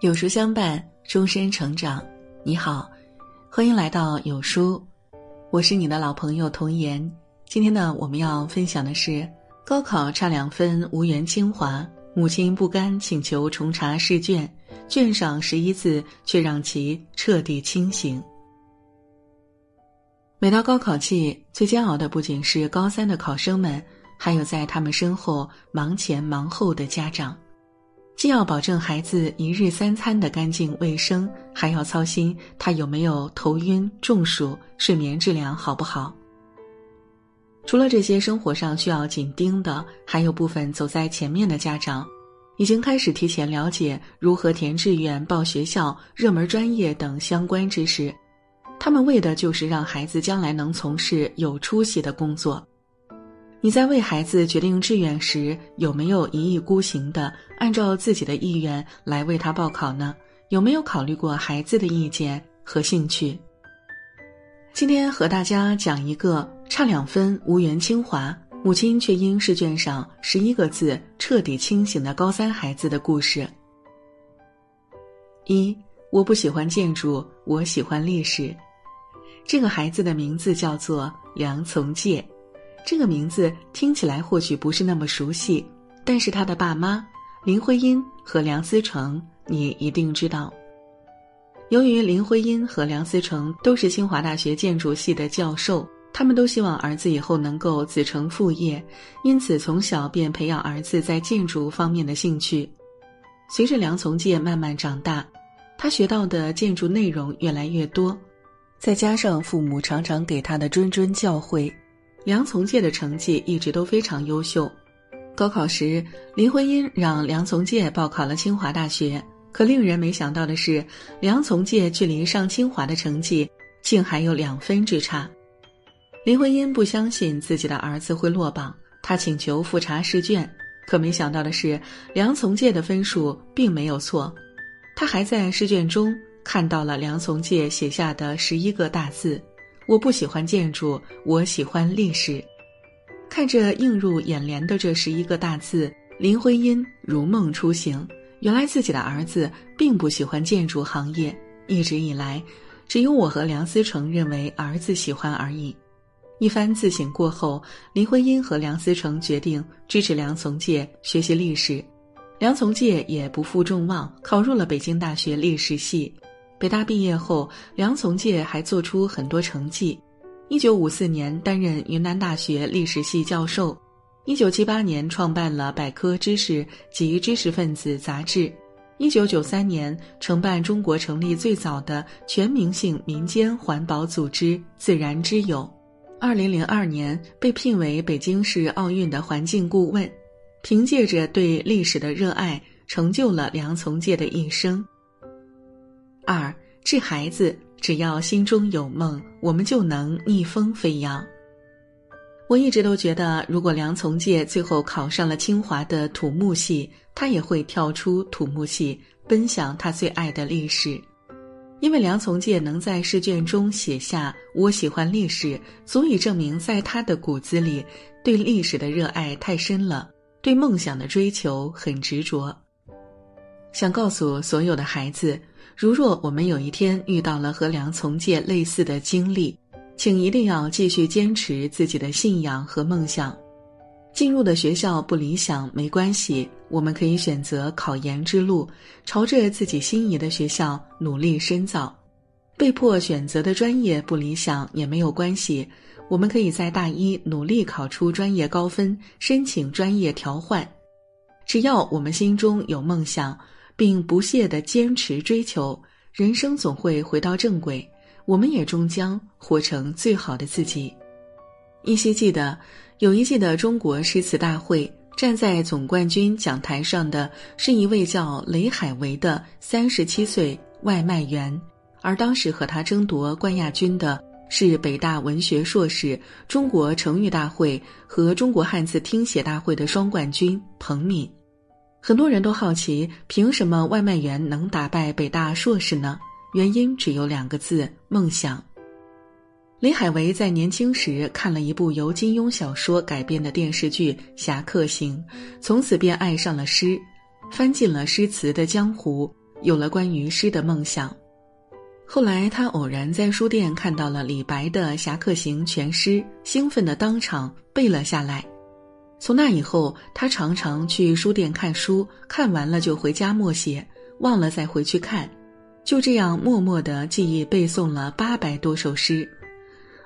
有书相伴，终身成长。你好，欢迎来到有书，我是你的老朋友童言。今天呢，我们要分享的是高考差2分无缘清华，母亲不甘请求重查试卷，卷上11字却让其彻底清醒。每到高考季，最煎熬的不仅是高三的考生们，还有在他们身后忙前忙后的家长。既要保证孩子1日3餐的干净卫生，还要操心他有没有头晕、中暑、睡眠质量好不好。除了这些生活上需要紧盯的，还有部分走在前面的家长，已经开始提前了解如何填志愿、报学校、热门专业等相关知识。他们为的就是让孩子将来能从事有出息的工作。你在为孩子决定志愿时，有没有一意孤行的按照自己的意愿来为他报考呢？有没有考虑过孩子的意见和兴趣？今天和大家讲一个差2分无缘清华，母亲却因试卷上11个字彻底清醒的高三孩子的故事。1. 我不喜欢建筑，我喜欢历史。这个孩子的名字叫做梁从诫。这个名字听起来或许不是那么熟悉，但是他的爸妈林徽因和梁思成你一定知道。由于林徽因和梁思成都是清华大学建筑系的教授，他们都希望儿子以后能够子承父业，因此从小便培养儿子在建筑方面的兴趣。随着梁从诫慢慢长大，他学到的建筑内容越来越多，再加上父母常常给他的谆教诲，梁从诫的成绩一直都非常优秀。高考时，林徽因让梁从诫报考了清华大学，可令人没想到的是，梁从诫距离上清华的成绩竟还有2分之差。林徽因不相信自己的儿子会落榜，她请求复查试卷，可没想到的是，梁从诫的分数并没有错。她还在试卷中看到了梁从诫写下的11个大字。我不喜欢建筑，我喜欢历史。看着映入眼帘的这11个大字，林徽因如梦初醒，原来自己的儿子并不喜欢建筑行业，一直以来，只有我和梁思成认为儿子喜欢而已。一番自省过后，林徽因和梁思成决定支持梁从诫学习历史。梁从诫也不负众望，考入了北京大学历史系。北大毕业后，梁从诫还做出很多成绩。1954年担任云南大学历史系教授，1978年创办了百科知识及知识分子杂志，1993年承办中国成立最早的全民性民间环保组织自然之友，2002年被聘为北京市奥运的环境顾问。凭借着对历史的热爱，成就了梁从诫的一生。2. 治孩子，只要心中有梦，我们就能逆风飞扬。我一直都觉得，如果梁从诫最后考上了清华的土木系，他也会跳出土木系，奔向他最爱的历史。因为梁从诫能在试卷中写下我喜欢历史，足以证明在他的骨子里，对历史的热爱太深了，对梦想的追求很执着。想告诉所有的孩子，如若我们有一天遇到了和梁从诫类似的经历，请一定要继续坚持自己的信仰和梦想。进入的学校不理想没关系，我们可以选择考研之路，朝着自己心仪的学校努力深造。被迫选择的专业不理想也没有关系，我们可以在大一努力考出专业高分，申请专业调换。只要我们心中有梦想，并不懈地坚持追求，人生总会回到正轨，我们也终将活成最好的自己。依稀记得，有一届的中国诗词大会，站在总冠军讲台上的是一位叫雷海为的37岁外卖员，而当时和他争夺冠亚军的是北大文学硕士、中国成语大会和中国汉字听写大会的双冠军彭敏。很多人都好奇，凭什么外卖员能打败北大硕士呢？原因只有2个字：梦想。雷海为在年轻时看了一部由金庸小说改编的电视剧《侠客行》，从此便爱上了诗，翻进了诗词的江湖，有了关于诗的梦想。后来他偶然在书店看到了李白的《侠客行》全诗，兴奋地当场背了下来。从那以后，他常常去书店看书，看完了就回家默写，忘了再回去看，就这样默默地记忆背诵了800多首诗。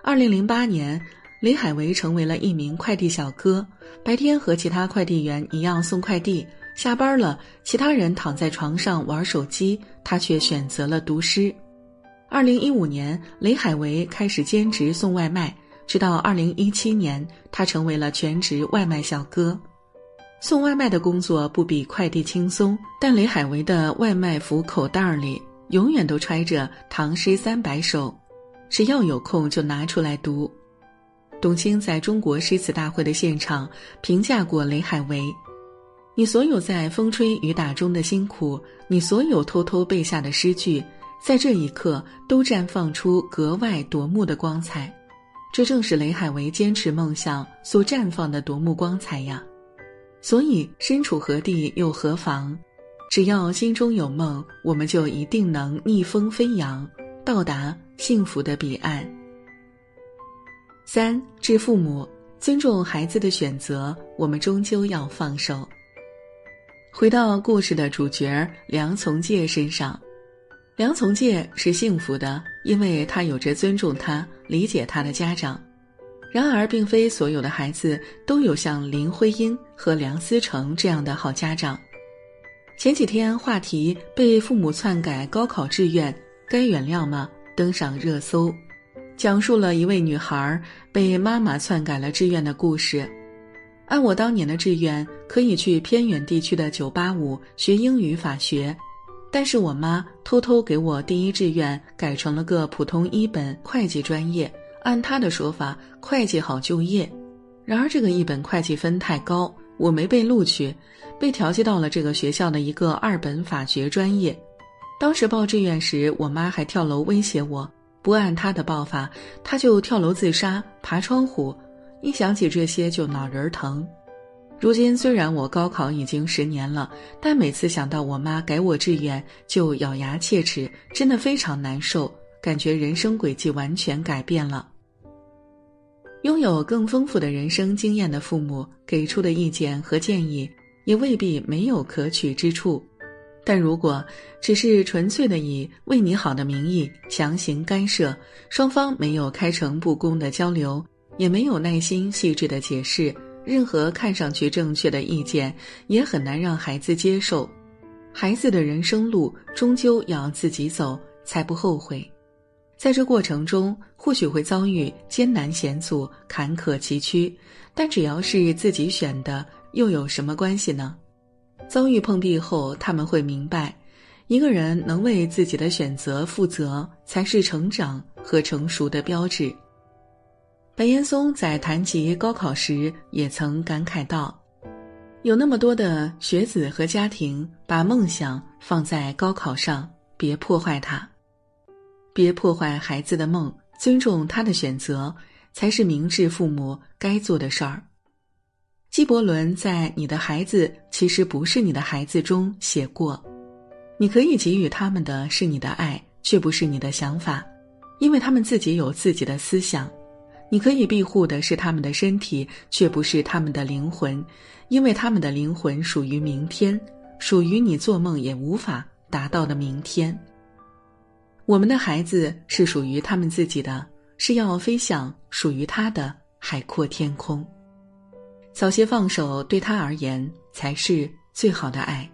2008年，雷海为成为了一名快递小哥，白天和其他快递员一样送快递，下班了，其他人躺在床上玩手机，他却选择了读诗。2015年，雷海为开始兼职送外卖，直到2017年，他成为了全职外卖小哥。送外卖的工作不比快递轻松，但雷海为的外卖服口袋里永远都揣着唐诗300首，只要有空就拿出来读。董卿在中国诗词大会的现场评价过雷海为：你所有在风吹雨打中的辛苦，你所有偷偷背下的诗句，在这一刻都绽放出格外夺目的光彩。这正是雷海为坚持梦想所绽放的夺目光彩呀。所以身处何地又何妨，只要心中有梦，我们就一定能逆风飞扬，到达幸福的彼岸。3. 致父母，尊重孩子的选择，我们终究要放手。回到故事的主角梁从诫身上，梁从诫是幸福的，因为他有着尊重他、理解他的家长。然而并非所有的孩子都有像林徽因和梁思成这样的好家长。前几天话题被父母篡改高考志愿该原谅吗登上热搜，讲述了一位女孩被妈妈篡改了志愿的故事。按我当年的志愿可以去偏远地区的985学英语法学，但是我妈偷偷给我第一志愿改成了个普通一本会计专业，按她的说法，会计好就业。然而这个一本会计分太高，我没被录取，被调剂到了这个学校的一个2本法学专业。当时报志愿时，我妈还跳楼威胁我，不按她的报法，她就跳楼自杀、爬窗户，一想起这些就脑仁疼。如今虽然我高考已经10年了，但每次想到我妈改我志愿就咬牙切齿，真的非常难受，感觉人生轨迹完全改变了。拥有更丰富的人生经验的父母给出的意见和建议也未必没有可取之处，但如果只是纯粹的以为你好的名义强行干涉，双方没有开诚布公的交流，也没有耐心细致的解释，任何看上去正确的意见也很难让孩子接受。孩子的人生路终究要自己走，才不后悔。在这过程中或许会遭遇艰难险阻、坎坷崎岖，但只要是自己选的又有什么关系呢？遭遇碰壁后，他们会明白，一个人能为自己的选择负责，才是成长和成熟的标志。白岩松在谈及高考时也曾感慨道，有那么多的学子和家庭把梦想放在高考上，别破坏它，别破坏孩子的梦，尊重他的选择，才是明智父母该做的事儿。纪伯伦在《你的孩子其实不是你的孩子》中写过，你可以给予他们的是你的爱，却不是你的想法，因为他们自己有自己的思想。你可以庇护的是他们的身体，却不是他们的灵魂，因为他们的灵魂属于明天，属于你做梦也无法达到的明天。我们的孩子是属于他们自己的，是要飞向属于他的海阔天空。早些放手，对他而言才是最好的爱。